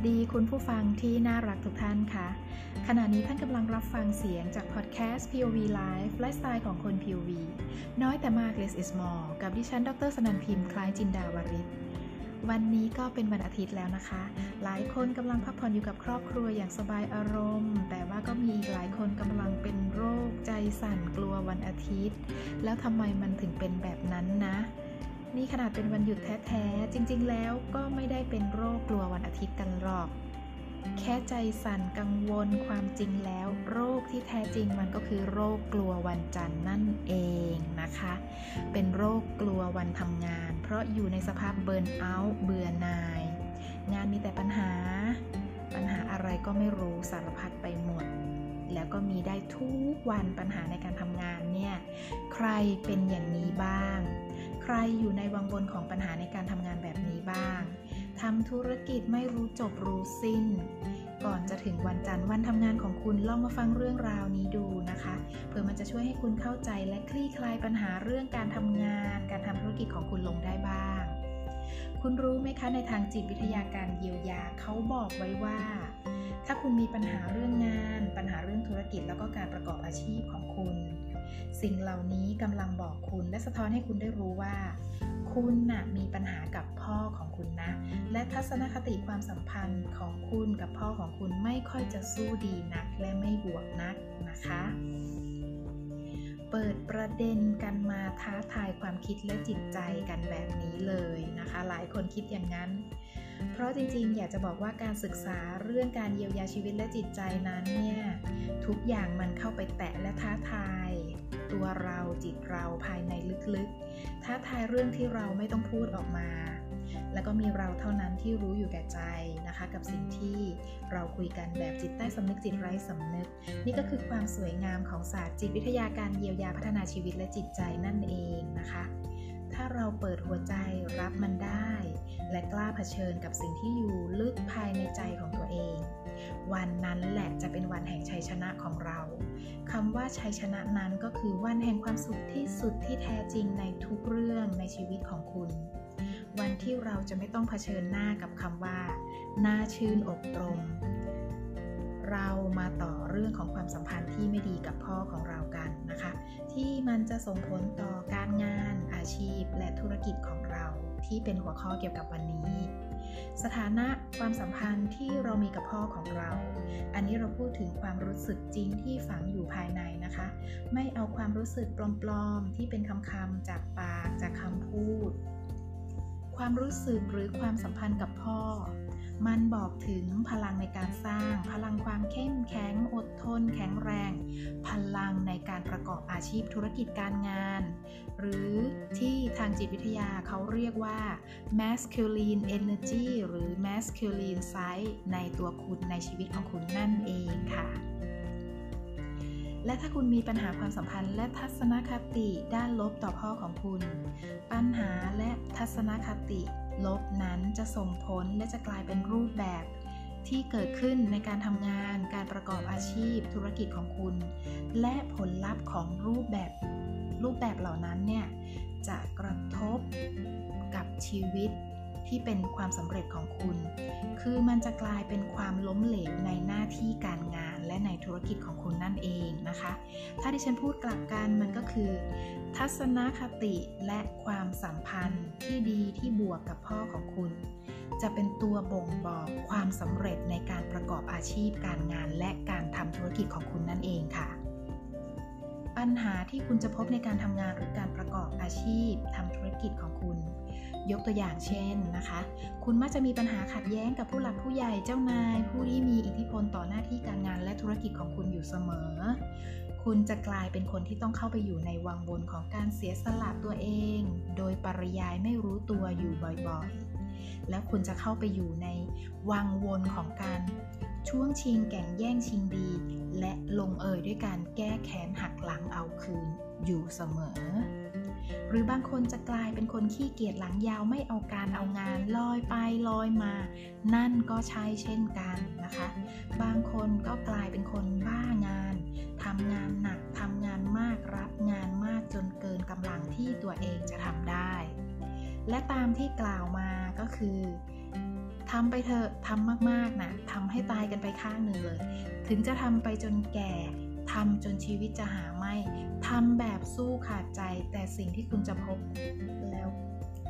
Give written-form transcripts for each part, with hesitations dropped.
สดีคุณผู้ฟังที่น่ารักทุกท่านค่ะขณะนี้ท่านกำลังรับฟังเสียงจากพอดแคสต์ POV Life ไลฟ์สไตล์ของคน POV น้อยแต่มาก Less is More กับดิฉันดร.สนันพิมพ์คล้ายจินดาวริศวันนี้ก็เป็นวันอาทิตย์แล้วนะคะหลายคนกำลังพักผ่อนอยู่กับครอบครัวอย่างสบายอารมณ์แต่ว่าก็มีอีกหลายคนกำลังเป็นโรคใจสั่นกลัววันอาทิตย์แล้วทำไมมันถึงเป็นแบบนั้นนะนี่ขนาดเป็นวันหยุดแท้ๆจริงๆแล้วก็ไม่ได้เป็นโรคกลัววันอาทิตย์กันหรอกแค่ใจสั่นกังวลความจริงแล้วโรคที่แท้จริงมันก็คือโรคกลัววันจันทร์นั่นเองนะคะเป็นโรคกลัววันทำงานเพราะอยู่ในสภาพเบิร์นเอาท์เบื่อหน่ายงานมีแต่ปัญหาอะไรก็ไม่รู้สารพัดไปหมดแล้วก็มีได้ทุกวันปัญหาในการทำงานเนี่ยใครเป็นอย่างนี้บ้างใครอยู่ในวังวนของปัญหาในการทำงานแบบนี้บ้างทำธุรกิจไม่รู้จบรู้สิ้นก่อนจะถึงวันจันทร์วันทำงานของคุณลองมาฟังเรื่องราวนี้ดูนะคะเพื่อมันจะช่วยให้คุณเข้าใจและคลี่คลายปัญหาเรื่องการทำงานการทำธุรกิจของคุณลงได้บ้างคุณรู้ไหมคะในทางจิตวิทยาการเยียวยาเขาบอกไว้ว่าถ้าคุณมีปัญหาเรื่องงานปัญหาเรื่องธุรกิจแล้วก็การประกอบอาชีพของคุณสิ่งเหล่านี้กำลังบอกคุณและสะท้อนให้คุณได้รู้ว่าคุณน่ะมีปัญหากับพ่อของคุณนะและทัศนคติความสัมพันธ์ของคุณกับพ่อของคุณไม่ค่อยจะสู้ดีนักและไม่บวกนักนะคะเปิดประเด็นกันมาท้าทายความคิดและจิตใจกันแบบนี้เลยนะคะหลายคนคิดอย่างนั้นเพราะจริงๆอยากจะบอกว่าการศึกษาเรื่องการเยียวยาชีวิตและจิตใจนั้นเนี่ยทุกอย่างมันเข้าไปแตะและท้าทายตัวเราจิตเราภายในลึกๆท้าทายเรื่องที่เราไม่ต้องพูดออกมาแล้วก็มีเราเท่านั้นที่รู้อยู่แก่ใจนะคะกับสิ่งที่เราคุยกันแบบจิตใต้สำนึกจิตไร้สำนึกนี่ก็คือความสวยงามของศาสตร์จิตวิทยาการเยียวยาพัฒนาชีวิตและจิตใจนั่นเองนะคะถ้าเราเปิดหัวใจรับมันได้และกล้าเผชิญกับสิ่งที่อยู่ลึกภายในใจของตัวเองวันนั้นแหละจะเป็นวันแห่งชัยชนะของเราคำว่าชัยชนะนั้นก็คือวันแห่งความสุขที่สุดที่แท้จริงในทุกเรื่องในชีวิตของคุณวันที่เราจะไม่ต้องเผชิญหน้ากับคำว่าน่าชื่นอกตรมเรามาต่อเรื่องของความสัมพันธ์ที่ไม่ดีกับพ่อของเรากันนะคะที่มันจะส่งผลต่อการงานอาชีพและธุรกิจของเราที่เป็นหัวข้อเกี่ยวกับวันนี้สถานะความสัมพันธ์ที่เรามีกับพ่อของเราอันนี้เราพูดถึงความรู้สึกจริงที่ฝังอยู่ภายในนะคะไม่เอาความรู้สึกปลอมๆที่เป็นคำๆจากปากจากคำพูดความรู้สึกหรือความสัมพันธ์กับพ่อมันบอกถึงพลังในการสร้างพลังความเข้มแข็งอดทนแข็งแรงพลังในการประกอบอาชีพธุรกิจการงานหรือที่ทางจิตวิทยาเขาเรียกว่า masculine energy หรือ masculine side ในตัวคุณในชีวิตของคุณนั่นเองค่ะและถ้าคุณมีปัญหาความสัมพันธ์และทัศนคติด้านลบต่อพ่อของคุณปัญหาและทัศนคติลบนั้นจะส่งผลและจะกลายเป็นรูปแบบที่เกิดขึ้นในการทำงานการประกอบอาชีพธุรกิจของคุณและผลลัพธ์ของรูปแบบเหล่านั้นเนี่ยจะกระทบกับชีวิตที่เป็นความสำเร็จของคุณคือมันจะกลายเป็นความล้มเหลวในหน้าที่การงานและในธุรกิจของคุณนั่นเองนะคะถ้าดิฉันพูดกลับกันมันก็คือทัศนคติและความสัมพันธ์ที่ดีที่บวกกับพ่อของคุณจะเป็นตัวบ่งบอกความสำเร็จในการประกอบอาชีพการงานและการทำธุรกิจของคุณนั่นเองค่ะปัญหาที่คุณจะพบในการทำงานหรือการประกอบอาชีพทำธุรกิจของคุณยกตัวอย่างเช่นนะคะคุณมักจะมีปัญหาขัดแย้งกับผู้หลักผู้ใหญ่เจ้านายผู้ที่มีอิทธิพลต่อหน้าที่การงานและธุรกิจของคุณอยู่เสมอคุณจะกลายเป็นคนที่ต้องเข้าไปอยู่ในวังวนของการเสียสละตัวเองโดยปริยายไม่รู้ตัวอยู่บ่อยๆแล้วคุณจะเข้าไปอยู่ในวังวนของการช่วงชิงแก่งแย่งชิงดีและลงเอยด้วยการแก้แค้นหักหลังเอาคืนอยู่เสมอหรือบางคนจะกลายเป็นคนขี้เกียจหลังยาวไม่เอาการเอางานลอยไปลอยมานั่นก็ใช่เช่นกันนะคะบางคนก็กลายเป็นคนบ้างานทำงานหนักทำงานมากรับงานมากจนเกินกำลังที่ตัวเองจะทำได้และตามที่กล่าวมาก็คือ ทำไปเถอะทำมากๆนะทำให้ตายกันไปข้างหนึ่งเลยถึงจะทำไปจนแก่ทำจนชีวิตจะหาไม่ทำแบบสู้ขาดใจแต่สิ่งที่คุณจะพบแล้ว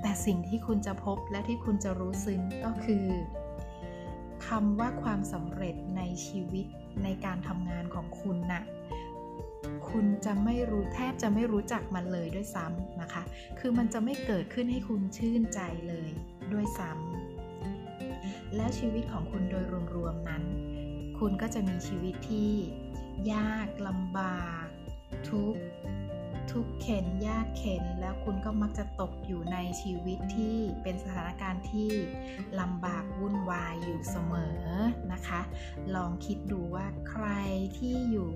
แต่สิ่งที่คุณจะพบและที่คุณจะรู้ซึ้งก็คือคำว่าความสำเร็จในชีวิตในการทำงานของคุณนะคุณจะไม่รู้แทบจะไม่รู้จักมันเลยด้วยซ้ำนะคะคือมันจะไม่เกิดขึ้นให้คุณชื่นใจเลยด้วยซ้ำแล้วชีวิตของคุณโดยรวมๆนั้นคุณก็จะมีชีวิตที่ยากลำบากทุกข์เข็นยากเข็นแล้วคุณก็มักจะตกอยู่ในชีวิตที่เป็นสถานการณ์ที่ลำบากวุ่นวายอยู่เสมอนะคะลองคิดดูว่าใครที่อยู่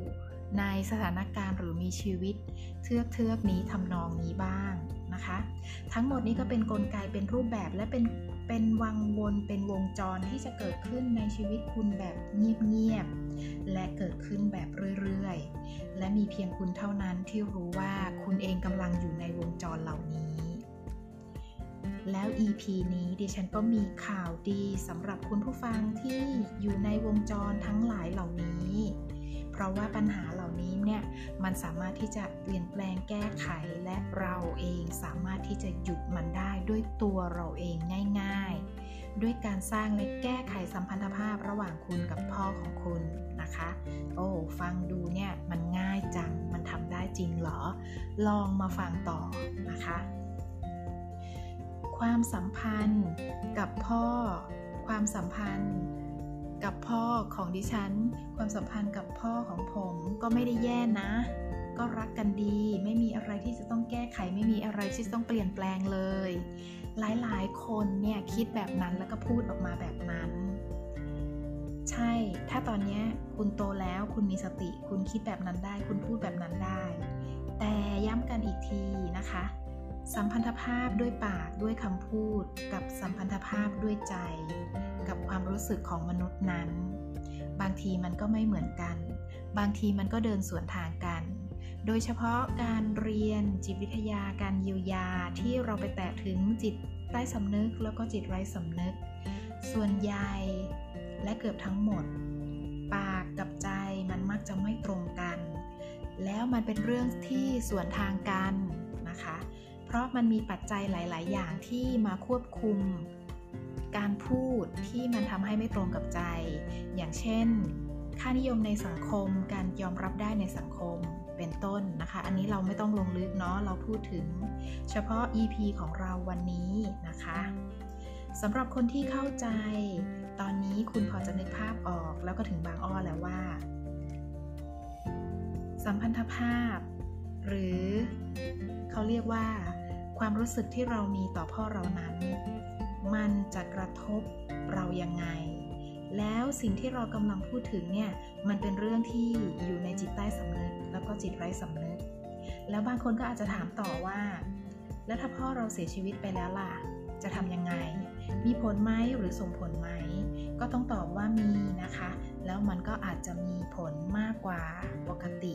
ในสถานการณ์หรือมีชีวิตเทือกนี้ทำนองนี้บ้างนะคะทั้งหมดนี้ก็เป็นกลไกเป็นรูปแบบและเป็นวังวนเป็นวงจรที่จะเกิดขึ้นในชีวิตคุณแบบเงียบๆและเกิดขึ้นแบบเรื่อยๆและมีเพียงคุณเท่านั้นที่รู้ว่าคุณเองกำลังอยู่ในวงจรเหล่านี้แล้ว EP นี้ดิฉันก็มีข่าวดีสำหรับคุณผู้ฟังที่อยู่ในวงจรทั้งหลายเหล่านี้เพราะว่าปัญหาเหล่านี้เนี่ยมันสามารถที่จะเปลี่ยนแปลงแก้ไขและเราเองสามารถที่จะหยุดมันได้ด้วยตัวเราเองง่ายๆด้วยการสร้างและแก้ไขสัมพันธภาพระหว่างคุณกับพ่อของคุณนะคะโอ้ฟังดูเนี่ยมันง่ายจังมันทำได้จริงเหรอลองมาฟังต่อนะคะความสัมพันธ์กับพ่อความสัมพันธ์กับพ่อของดิฉันความสัมพันธ์กับพ่อของผมก็ไม่ได้แย่นะก็รักกันดีไม่มีอะไรที่จะต้องแก้ไขไม่มีอะไรที่ต้องเปลี่ยนแปลงเลยหลายๆคนเนี่ยคิดแบบนั้นแล้วก็พูดออกมาแบบนั้นใช่ถ้าตอนนี้คุณโตแล้วคุณมีสติคุณคิดแบบนั้นได้คุณพูดแบบนั้นได้แต่ย้ำกันอีกทีนะคะสัมพันธภาพด้วยปากด้วยคำพูดกับสัมพันธภาพด้วยใจกับความรู้สึกของมนุษย์นั้นบางทีมันก็ไม่เหมือนกันบางทีมันก็เดินสวนทางกันโดยเฉพาะการเรียนจิตวิทยาการเยียวยาที่เราไปแตะถึงจิตใต้สำนึกแล้วก็จิตไร้สำนึกส่วนใหญ่และเกือบทั้งหมดปากกับใจมันมักจะไม่ตรงกันแล้วมันเป็นเรื่องที่สวนทางกันนะคะเพราะมันมีปัจจัยหลายๆอย่างที่มาควบคุมการพูดที่มันทำให้ไม่ตรงกับใจอย่างเช่นค่านิยมในสังคมการยอมรับได้ในสังคมเป็นต้นนะคะอันนี้เราไม่ต้องลงลึกเนาะเราพูดถึงเฉพาะ EP ของเราวันนี้นะคะสำหรับคนที่เข้าใจตอนนี้คุณพอจะนึกภาพออกแล้วก็ถึงบางอ้อแล้วว่าสัมพันธภาพหรือเขาเรียกว่าความรู้สึกที่เรามีต่อพ่อเรานั้นมันจะกระทบเรายังไงแล้วสิ่งที่เรากำลังพูดถึงเนี่ยมันเป็นเรื่องที่อยู่ในจิตใต้สำนึกแล้วก็จิตไร้สำนึกแล้วบางคนก็อาจจะถามต่อว่าแล้วถ้าพ่อเราเสียชีวิตไปแล้วล่ะจะทำยังไงมีผลไหมหรือส่งผลไหมก็ต้องตอบว่ามีนะคะแล้วมันก็อาจจะมีผลมากกว่าปกติ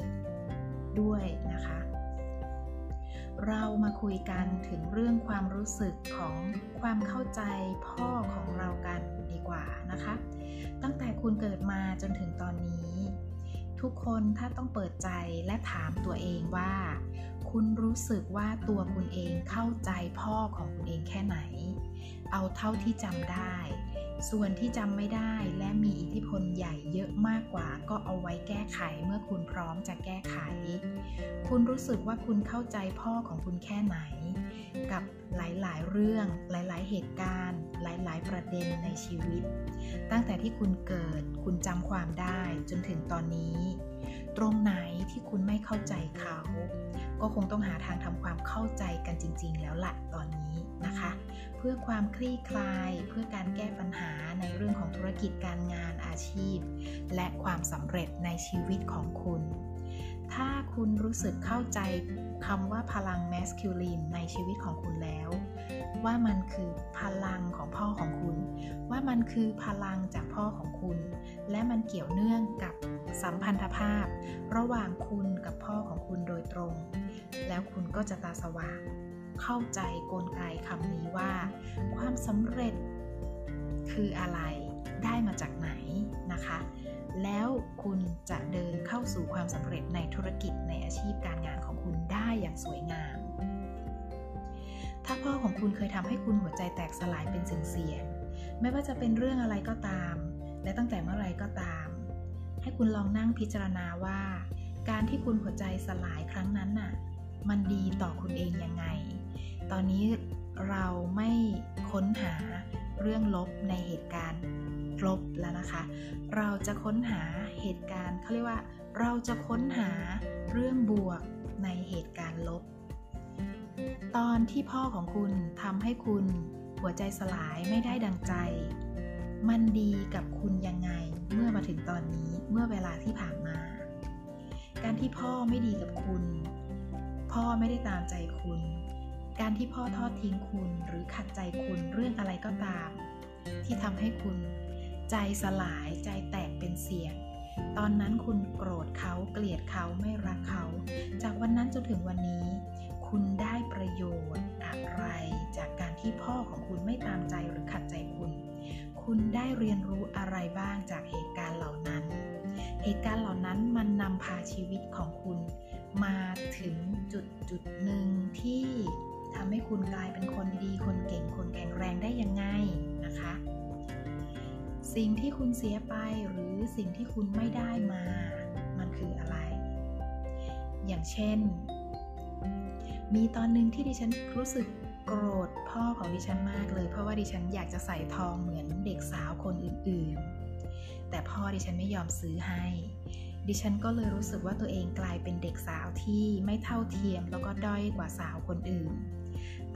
ด้วยนะคะเรามาคุยกันถึงเรื่องความรู้สึกของความเข้าใจพ่อของเรากันดีกว่านะคะตั้งแต่คุณเกิดมาจนถึงตอนนี้ทุกคนถ้าต้องเปิดใจและถามตัวเองว่าคุณรู้สึกว่าตัวคุณเองเข้าใจพ่อของคุณเองแค่ไหนเอาเท่าที่จำได้ส่วนที่จำไม่ได้และมีอิทธิพลใหญ่เยอะมากกว่าก็เอาไว้แก้ไขเมื่อคุณพร้อมจะแก้ไขคุณรู้สึกว่าคุณเข้าใจพ่อของคุณแค่ไหนกับหลายๆเรื่องหลายๆเหตุการณ์หลายๆประเด็นในชีวิตตั้งแต่ที่คุณเกิดคุณจำความได้จนถึงตอนนี้ตรงไหนที่คุณไม่เข้าใจเขาก็คงต้องหาทางทำความเข้าใจกันจริงๆแล้วล่ะตอนนี้นะคะเพื่อความคลี่คลายเพื่อการแก้ปัญหาในเรื่องของธุรกิจการงานอาชีพและความสำเร็จในชีวิตของคุณถ้าคุณรู้สึกเข้าใจคำว่าพลังแมสคิวลีนในชีวิตของคุณแล้วว่ามันคือพลังของพ่อของคุณว่ามันคือพลังจากพ่อของคุณและมันเกี่ยวเนื่องกับสัมพันธภาพระหว่างคุณกับพ่อของคุณโดยตรงแล้วคุณก็จะตาสว่างเข้าใจกลไกคำนี้ว่าความสำเร็จค คืออะไรได้มาจากไหนนะคะแล้วคุณจะเดินเข้าสู่ความสำเร็จในธุรกิจในอาชีพการงานของคุณได้อย่างสวยงามถ้าพ่อของคุณเคยทำให้คุณหัวใจแตกสลายเป็นเสี่ยงๆไม่ว่าจะเป็นเรื่องอะไรก็ตามและตั้งแต่เมื่อไรก็ตามให้คุณลองนั่งพิจารณาว่าการที่คุณหัวใจสลายครั้งนั้นน่ะมันดีต่อคุณเองยังไงตอนนี้เราไม่ค้นหาเรื่องลบในเหตุการณ์ลบแล้วนะคะเราจะค้นหาเหตุการณ์เขาเรียกว่าเราจะค้นหาเรื่องบวกในเหตุการณ์ลบตอนที่พ่อของคุณทำให้คุณหัวใจสลายไม่ได้ดังใจมันดีกับคุณยังไงเมื่อมาถึงตอนนี้เมื่อเวลาที่ผ่านมาการที่พ่อไม่ดีกับคุณพ่อไม่ได้ตามใจคุณการที่พ่อทอดทิ้งคุณหรือขัดใจคุณเรื่องอะไรก็ตามที่ทำให้คุณใจสลายใจแตกเป็นเสี่ยงตอนนั้นคุณโกรธเขาเกลียดเขาไม่รักเขาจากวันนั้นจนถึงวันนี้คุณได้ประโยชน์อะไรจากการที่พ่อของคุณไม่ตามใจหรือขัดใจคุณคุณได้เรียนรู้อะไรบ้างจากเหตุการณ์เหล่านั้นเหตุการณ์เหล่านั้นมันนำพาชีวิตของคุณมาถึงจุดหนึ่งที่ทำให้คุณกลายเป็นคนดีคนเก่งคนแข็งแรงได้ยังไงนะคะสิ่งที่คุณเสียไปหรือสิ่งที่คุณไม่ได้มามันคืออะไรอย่างเช่นมีตอนนึงที่ดิฉันรู้สึกโกรธพ่อของดิฉันมากเลยเพราะว่าดิฉันอยากจะใส่ทองเหมือนเด็กสาวคนอื่นๆแต่พ่อดิฉันไม่ยอมซื้อให้ดิฉันก็เลยรู้สึกว่าตัวเองกลายเป็นเด็กสาวที่ไม่เท่าเทียมแล้วก็ด้อยกว่าสาวคนอื่น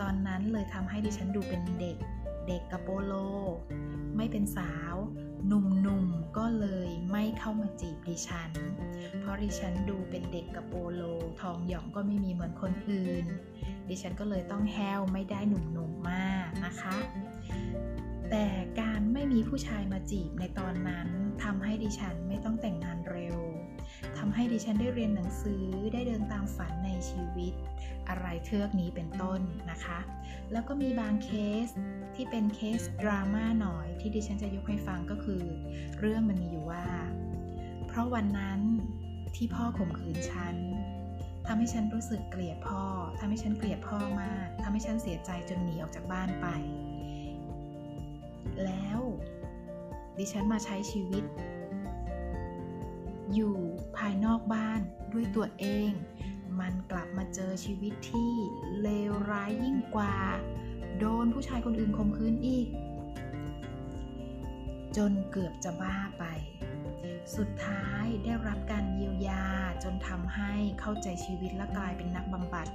ตอนนั้นเลยทำให้ดิฉันดูเป็นเด็กกะโปโลไม่เป็นสาวหนุ่มๆก็เลยไม่เข้ามาจีบดิฉันเพราะดิฉันดูเป็นเด็กกะโปโลทองหยองก็ไม่มีเหมือนคนอื่นดิฉันก็เลยต้องแห้วไม่ได้หนุ่มๆมากนะคะแต่การไม่มีผู้ชายมาจีบในตอนนั้นทำให้ดิฉันไม่ต้องแต่งงานเร็วทำให้ดิฉันได้เรียนหนังสือได้เดินตามฝันในชีวิตอะไรเทือกนี้เป็นต้นนะคะแล้วก็มีบางเคสที่เป็นเคสดราม่าหน่อยที่ดิฉันจะยกให้ฟังก็คือเรื่องมันมีอยู่ว่าเพราะวันนั้นที่พ่อข่มขืนฉันทำให้ฉันรู้สึกเกลียดพ่อทำให้ฉันเกลียดพ่อมากทำให้ฉันเสียใจจนหนีออกจากบ้านไปแล้วดิฉันมาใช้ชีวิตอยู่ภายนอกบ้านด้วยตัวเองมันกลับมาเจอชีวิตที่เลวร้ายยิ่งกว่าโดนผู้ชายคนอื่นข่มขืนอีกจนเกือบจะบ้าไปสุดท้ายได้รับการเยียวยาจนทำให้เข้าใจชีวิตและกลายเป็นนักบำบัด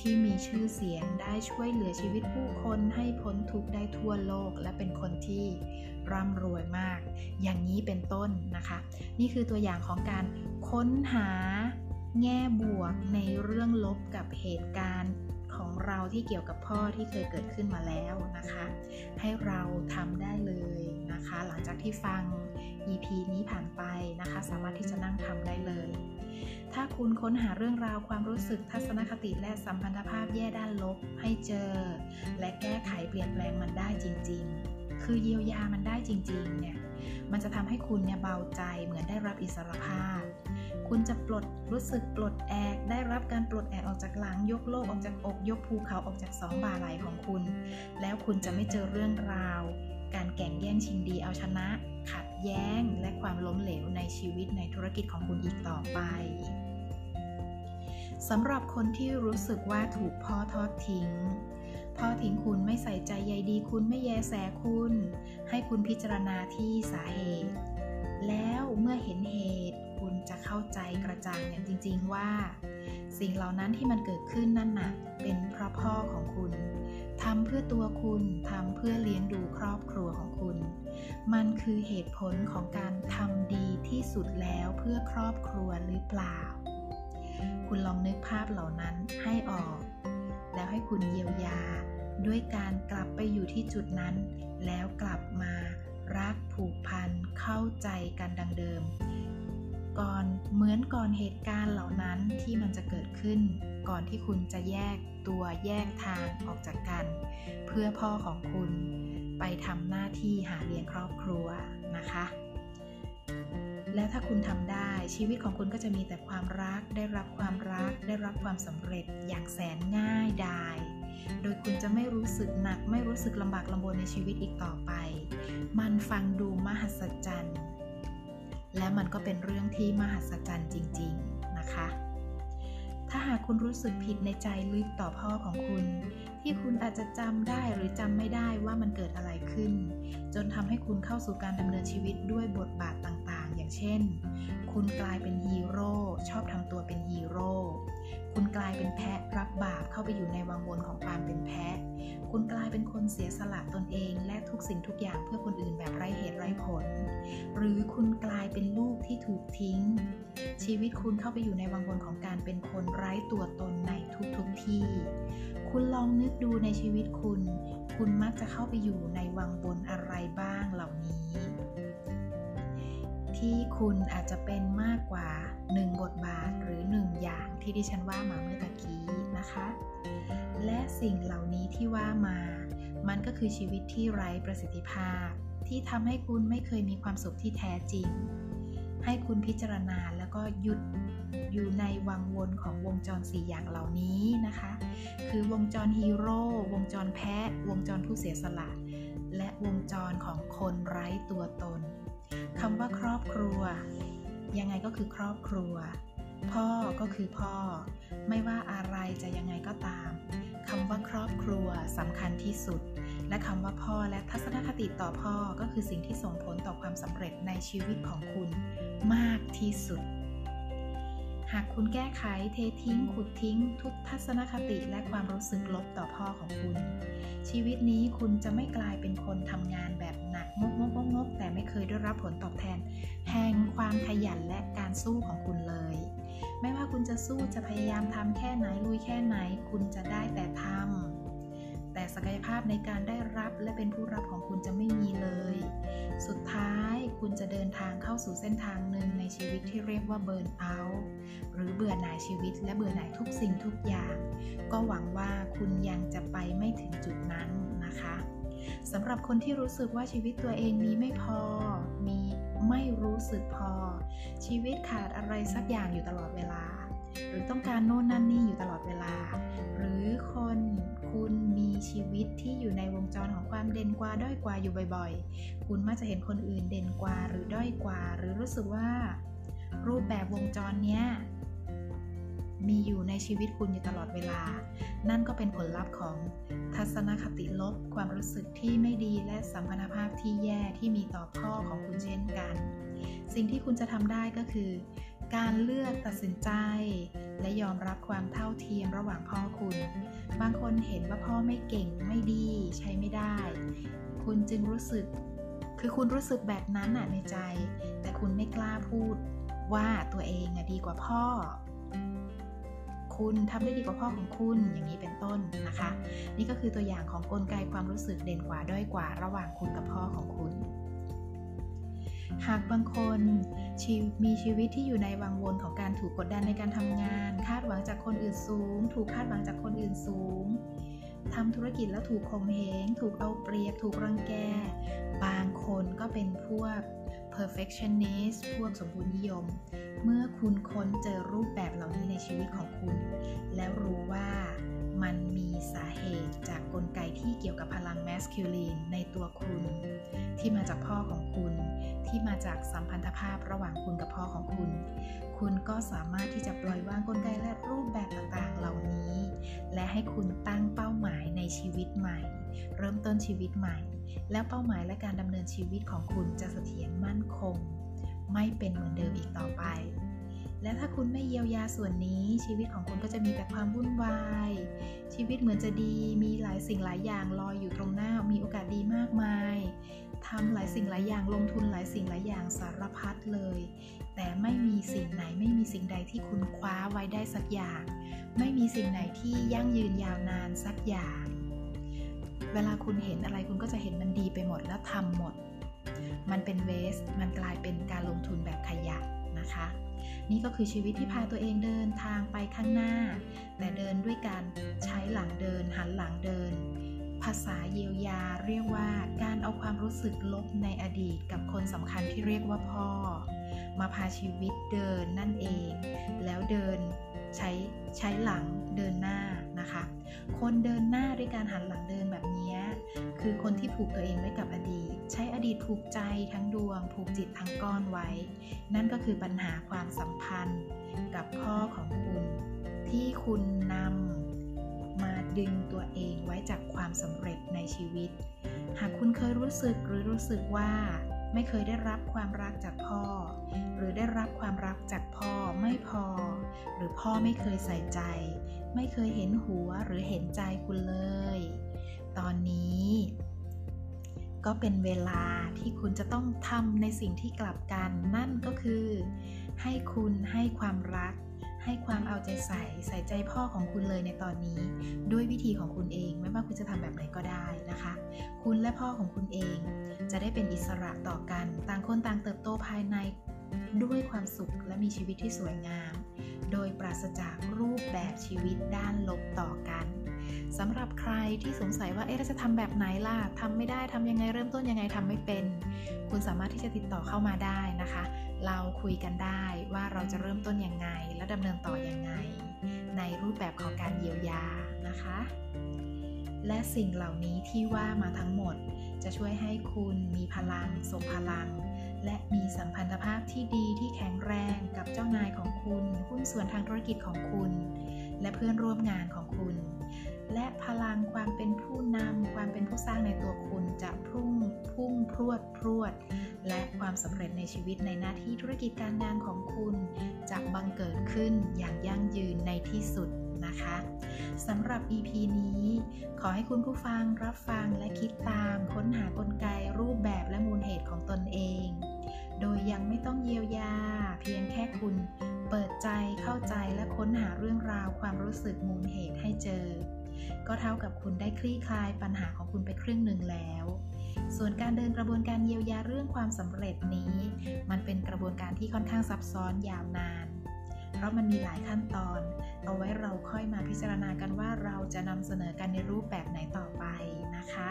ที่มีชื่อเสียงได้ช่วยเหลือชีวิตผู้คนให้พ้นทุกข์ได้ทั่วโลกและเป็นคนที่ร่ำรวยมากอย่างนี้เป็นต้นนะคะนี่คือตัวอย่างของการค้นหาแง่บวกในเรื่องลบกับเหตุการณ์ของเราที่เกี่ยวกับพ่อที่เคยเกิดขึ้นมาแล้วนะคะให้เราทำได้เลยนะคะหลังจากที่ฟัง EP นี้ผ่านไปนะคะสามารถที่จะนั่งทำได้เลยถ้าคุณค้นหาเรื่องราวความรู้สึกทัศนคติและสัมพันธภาพแย่ด้านลบให้เจอและแก้ไขเปลี่ยนแปลงมันได้จริงๆคือเยียวยามันได้จริงๆเนี่ยมันจะทำให้คุณเนี่ยเบาใจเหมือนได้รับอิสรภาพคุณจะปลดรู้สึกปลดแอกได้รับการปลดแอกออกจากหลังยกโลกออกจากอกยกภูเขาออกจากสองบ่าไหล่ของคุณแล้วคุณจะไม่เจอเรื่องราวการแข่งแย่งชิงดีเอาชนะขัดแย้งและความล้มเหลวในชีวิตในธุรกิจของคุณอีกต่อไปสำหรับคนที่รู้สึกว่าถูกพ่อทอดทิ้งพ่อทิ้งคุณไม่ใส่ใจใยดีคุณไม่แยแสคุณให้คุณพิจารณาที่สาเหตุแล้วเมื่อเห็นเหตุคุณจะเข้าใจกระจ่างอย่างจริงๆว่าสิ่งเหล่านั้นที่มันเกิดขึ้นนั่นน่ะเป็นเพราะพ่อของคุณทำเพื่อตัวคุณทำเพื่อเลี้ยงดูครอบครัวของคุณมันคือเหตุผลของการทำดีที่สุดแล้วเพื่อครอบครัวหรือเปล่าคุณลองนึกภาพเหล่านั้นให้ออกแล้วให้คุณเยียวยาด้วยการกลับไปอยู่ที่จุดนั้นแล้วกลับมารักผูกพันเข้าใจกันดังเดิมก่อนเหมือนก่อนเหตุการณ์เหล่านั้นที่มันจะเกิดขึ้นก่อนที่คุณจะแยกตัวแยกทางออกจากกันเพื่อพ่อของคุณ ไปทำหน้าที่หาเลี้ยงครอบครัวนะคะแล้วถ้าคุณทำได้ชีวิตของคุณก็จะมีแต่ความรักได้รับความรักได้รับความสำเร็จอย่างแสนง่ายดายโดยคุณจะไม่รู้สึกหนักไม่รู้สึกลำบากลำบนในชีวิตอีกต่อไปมันฟังดูมหัศจรรย์และมันก็เป็นเรื่องที่มหัศจรรย์จริงๆนะคะถ้าหากคุณรู้สึกผิดในใจลึกต่อพ่อของคุณที่คุณอาจจะจำได้หรือจำไม่ได้ว่ามันเกิดอะไรขึ้นจนทำให้คุณเข้าสู่การดำเนินชีวิตด้วยบทบาทต่างๆอย่างเช่นคุณกลายเป็นฮีโร่ชอบทำตัวเป็นฮีโร่คุณกลายเป็นแพะรับบาปเข้าไปอยู่ในวังวนของความเป็นแพะคุณกลายเป็นคนเสียสละตนเองและทุกสิ่งทุกอย่างเพื่อคนอื่นแบบไร้เหตุไร้ผลหรือคุณกลายเป็นลูกที่ถูกทิ้งชีวิตคุณเข้าไปอยู่ในวังวนของการเป็นคนไร้ตัวตนในทุกๆที่คุณลองนึกดูในชีวิตคุณมักจะเข้าไปอยู่ในวังวนอะไรบ้างเหล่านี้ที่คุณอาจจะเป็นมากกว่า1บทบาทหรือ1อย่างที่ดิฉันว่ามาเมื่อตะกี้นะคะและสิ่งเหล่านี้ที่ว่ามามันก็คือชีวิตที่ไร้ประสิทธิภาพที่ทำให้คุณไม่เคยมีความสุขที่แท้จริงให้คุณพิจารณาแล้วก็หยุดอยู่ในวังวนของวงจร4อย่างเหล่านี้นะคะคือวงจรฮีโร่วงจรแพะวงจรผู้เสียสละและวงจรของคนไร้ตัวตนคำว่าครอบครัวยังไงก็คือครอบครัวพ่อก็คือพ่อไม่ว่าอะไรจะยังไงก็ตามคำว่าครอบครัวสำคัญที่สุดและคำว่าพ่อและทัศนคติต่อพ่อก็คือสิ่งที่ส่งผลต่อความสำเร็จในชีวิตของคุณมากที่สุดหากคุณแก้ไขเททิ้งขุดทิ้งทุกทัศนคติและความรู้สึกลบต่อพ่อของคุณชีวิตนี้คุณจะไม่กลายเป็นคนทำงานแบบหนักงกแต่ไม่เคยได้รับผลตอบแทนแห่งความขยันและการสู้ของคุณเลยไม่ว่าคุณจะสู้จะพยายามทำแค่ไหนลุยแค่ไหนคุณจะได้แต่ทำแต่ศักยภาพในการได้รับและเป็นผู้รับของคุณจะไม่มีเลยสุดท้ายคุณจะเดินทางเข้าสู่เส้นทางหนึ่งในชีวิตที่เรียกว่าเบิร์นเอาท์หรือเบื่อหน่ายชีวิตและเบื่อหน่ายทุกสิ่งทุกอย่างก็หวังว่าคุณยังจะไปไม่ถึงจุดนั้นนะคะสำหรับคนที่รู้สึกว่าชีวิตตัวเองมีไม่พอมีไม่รู้สึกพอชีวิตขาดอะไรสักอย่างอยู่ตลอดเวลาหรือต้องการโน่นนั่นนี่อยู่ตลอดเวลาหรือคุณมีชีวิตที่อยู่ในวงจรของความเด่นกว่าด้อยกว่าอยู่บ่อยๆคุณมักจะเห็นคนอื่นเด่นกว่าหรือด้อยกว่าหรือรู้สึกว่ารูปแบบวงจรเนี้ยมีอยู่ในชีวิตคุณอยู่ตลอดเวลานั่นก็เป็นผลลัพธ์ของทัศนคติลบความรู้สึกที่ไม่ดีและสัมพันธภาพที่แย่ที่มีต่อพ่อของคุณเช่นกันสิ่งที่คุณจะทำได้ก็คือการเลือกตัดสินใจและยอมรับความเท่าเทียมระหว่างพ่อคุณบางคนเห็นว่าพ่อไม่เก่งไม่ดีใช้ไม่ได้คุณจึงรู้สึกคือคุณรู้สึกแบบนั้นในใจแต่คุณไม่กล้าพูดว่าตัวเองดีกว่าพ่อคุณทำได้ดีกว่าพ่อของคุณอย่างนี้เป็นต้นนะคะนี่ก็คือตัวอย่างของกลไกความรู้สึกเด่นกว่าด้อยกว่าระหว่างคุณกับพ่อของคุณหากบางคนมีชีวิตที่อยู่ในวังวนของการถูกกดดันในการทำงานคาดหวังจากคนอื่นสูงถูกคาดหวังจากคนอื่นสูงทำธุรกิจแล้วถูกข่มเหงถูกเอาเปรียบถูกรังแกบางคนก็เป็นพวก perfectionist พวกสมบูรณ์นิยมเมื่อคุณค้นเจอรูปแบบเหล่านี้ในชีวิตของคุณแล้วรู้ว่ามันมีสาเหตุจากกลไกที่เกี่ยวกับพลังแมสคิวลีนในตัวคุณที่มาจากพ่อของคุณที่มาจากสัมพันธภาพระหว่างคุณกับพ่อของคุณคุณก็สามารถที่จะปล่อยวางกลไกและรูปแบบต่างๆเหล่านี้และให้คุณตั้งเป้าหมายในชีวิตใหม่เริ่มต้นชีวิตใหม่แล้วเป้าหมายและการดำเนินชีวิตของคุณจะเสถียรมั่นคงไม่เป็นเหมือนเดิมอีกต่อไปและถ้าคุณไม่เยียวยาส่วนนี้ชีวิตของคุณก็จะมีแต่ความวุ่นวายชีวิตเหมือนจะดีมีหลายสิ่งหลายอย่างลอยอยู่ตรงหน้ามีโอกาสดีมากมายทำหลายสิ่งหลายอย่างลงทุนหลายสิ่งหลายอย่างสารพัดเลยแต่ไม่มีสิ่งไหนไม่มีสิ่งใดที่คุณคว้าไว้ได้สักอย่างไม่มีสิ่งไหนที่ยั่งยืนยาวนานสักอย่างเวลาคุณเห็นอะไรคุณก็จะเห็นมันดีไปหมดแล้วทำหมดมันเป็นเวสต์มันกลายเป็นการลงทุนแบบขยะนะคะนี่ก็คือชีวิตที่พาตัวเองเดินทางไปข้างหน้าแต่เดินด้วยการใช้หลังเดินหันหลังเดินภาษาเยียวยาเรียกว่าการ เอาความรู้สึกลบในอดีตกับคนสำคัญที่เรียกว่าพ่อมาพาชีวิตเดินนั่นเองแล้วเดินใช้หลังเดินหน้านะคะคนเดินหน้าด้วยการหันหลังเดินแบบนี้คือคนที่ผูกตัวเองไว้กับอดีตใช้อดีตผูกใจทั้งดวงผูกจิตทั้งก้อนไว้นั่นก็คือปัญหาความสัมพันธ์กับพ่อของคุณที่คุณนำมาดึงตัวเองไว้จากความสำเร็จในชีวิตหากคุณเคยรู้สึกหรือรู้สึกว่าไม่เคยได้รับความรักจากพ่อหรือได้รับความรักจากพ่อไม่พอหรือพ่อไม่เคยใส่ใจไม่เคยเห็นหัวหรือเห็นใจคุณเลยตอนนี้ก็เป็นเวลาที่คุณจะต้องทำในสิ่งที่กลับกันนั่นก็คือให้คุณให้ความรักให้ความเอาใจใส่ใจพ่อของคุณเลยในตอนนี้ด้วยวิธีของคุณเองไม่ว่าคุณจะทำแบบไหนก็ได้นะคะคุณและพ่อของคุณเองจะได้เป็นอิสระต่อกันต่างคนต่างเติบโตภายในด้วยความสุขและมีชีวิตที่สวยงามโดยปราศจากรูปแบบชีวิตด้านลบต่อกันสำหรับใครที่สงสัยว่าเราจะทำแบบไหนล่ะทำไม่ได้ทำยังไงเริ่มต้นยังไงทำไม่เป็นคุณสามารถที่จะติดต่อเข้ามาได้นะคะเราคุยกันได้ว่าเราจะเริ่มต้นยังไงและดำเนินต่อยังไงในรูปแบบของการเยียวยานะคะและสิ่งเหล่านี้ที่ว่ามาทั้งหมดจะช่วยให้คุณมีพลังส่งพลังและมีสัมพันธภาพที่ดีที่แข็งแรงกับเจ้านายของคุณหุ้นส่วนทางธุรกิจของคุณและเพื่อนร่วมงานของคุณและพลังความเป็นผู้นำความเป็นผู้สร้างในตัวคุณจะพุ่งพรวดและความสำเร็จในชีวิตในหน้าที่ธุรกิจการงานของคุณจะบังเกิดขึ้นอย่างยั่งยืนในที่สุดนะคะสำหรับ EP นี้ขอให้คุณผู้ฟังรับฟังและคิดตามค้นหากลไกรูปแบบและมูลเหตุของตนเองโดยยังไม่ต้องเยียวยาเพียงแค่คุณเปิดใจเข้าใจและค้นหาเรื่องราวความรู้สึกมูลเหตุให้เจอก็เท่ากับคุณได้คลี่คลายปัญหาของคุณไปครึ่งหนึ่งแล้วส่วนการเดินกระบวนการเยียวยาเรื่องความสำเร็จนี้มันเป็นกระบวนการที่ค่อนข้างซับซ้อนยาวนานเพราะมันมีหลายขั้นตอนเอาไว้เราค่อยมาพิจารณากันว่าเราจะนำเสนอกันในรูปแบบไหนต่อไปนะคะ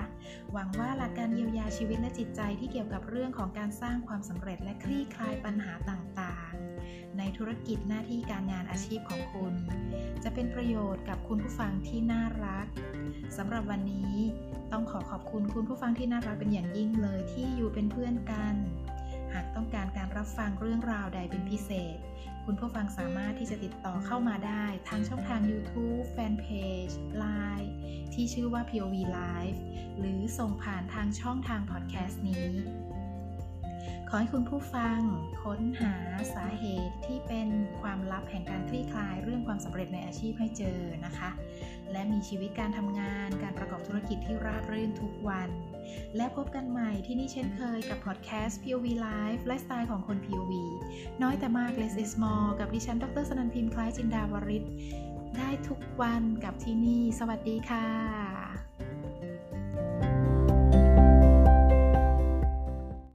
หวังว่าหลักการเยียวยาชีวิตและจิตใจที่เกี่ยวกับเรื่องของการสร้างความสำเร็จและคลี่คลายปัญหาต่างๆในธุรกิจหน้าที่การงานอาชีพของคุณจะเป็นประโยชน์กับคุณผู้ฟังที่น่ารักสำหรับวันนี้ต้องขอขอบคุณคุณผู้ฟังที่น่ารักเป็นอย่างยิ่งเลยที่อยู่เป็นเพื่อนกันหากต้องการการรับฟังเรื่องราวใดเป็นพิเศษคุณผู้ฟังสามารถที่จะติดต่อเข้ามาได้ทางช่องทาง YouTube Fanpage Line ที่ชื่อว่า POV Live หรือส่งผ่านทางช่องทาง Podcast นี้ขอให้คุณผู้ฟังค้นหาสาเหตุที่เป็นความลับแห่งการคลี่คลายเรื่องความสำเร็จในอาชีพให้เจอนะคะและมีชีวิตการทำงานการประกอบธุรกิจที่ราบรื่นทุกวันและพบกันใหม่ที่นี่เช่นเคยกับพอดแคสต์ POV Life ไลฟ์สไตล์ของคน POV น้อยแต่มาก Less is More กับดิฉันดร.สนันท์พิมพ์คล้ายจินดาวริศได้ทุกวันกับที่นี่สวัสดีค่ะ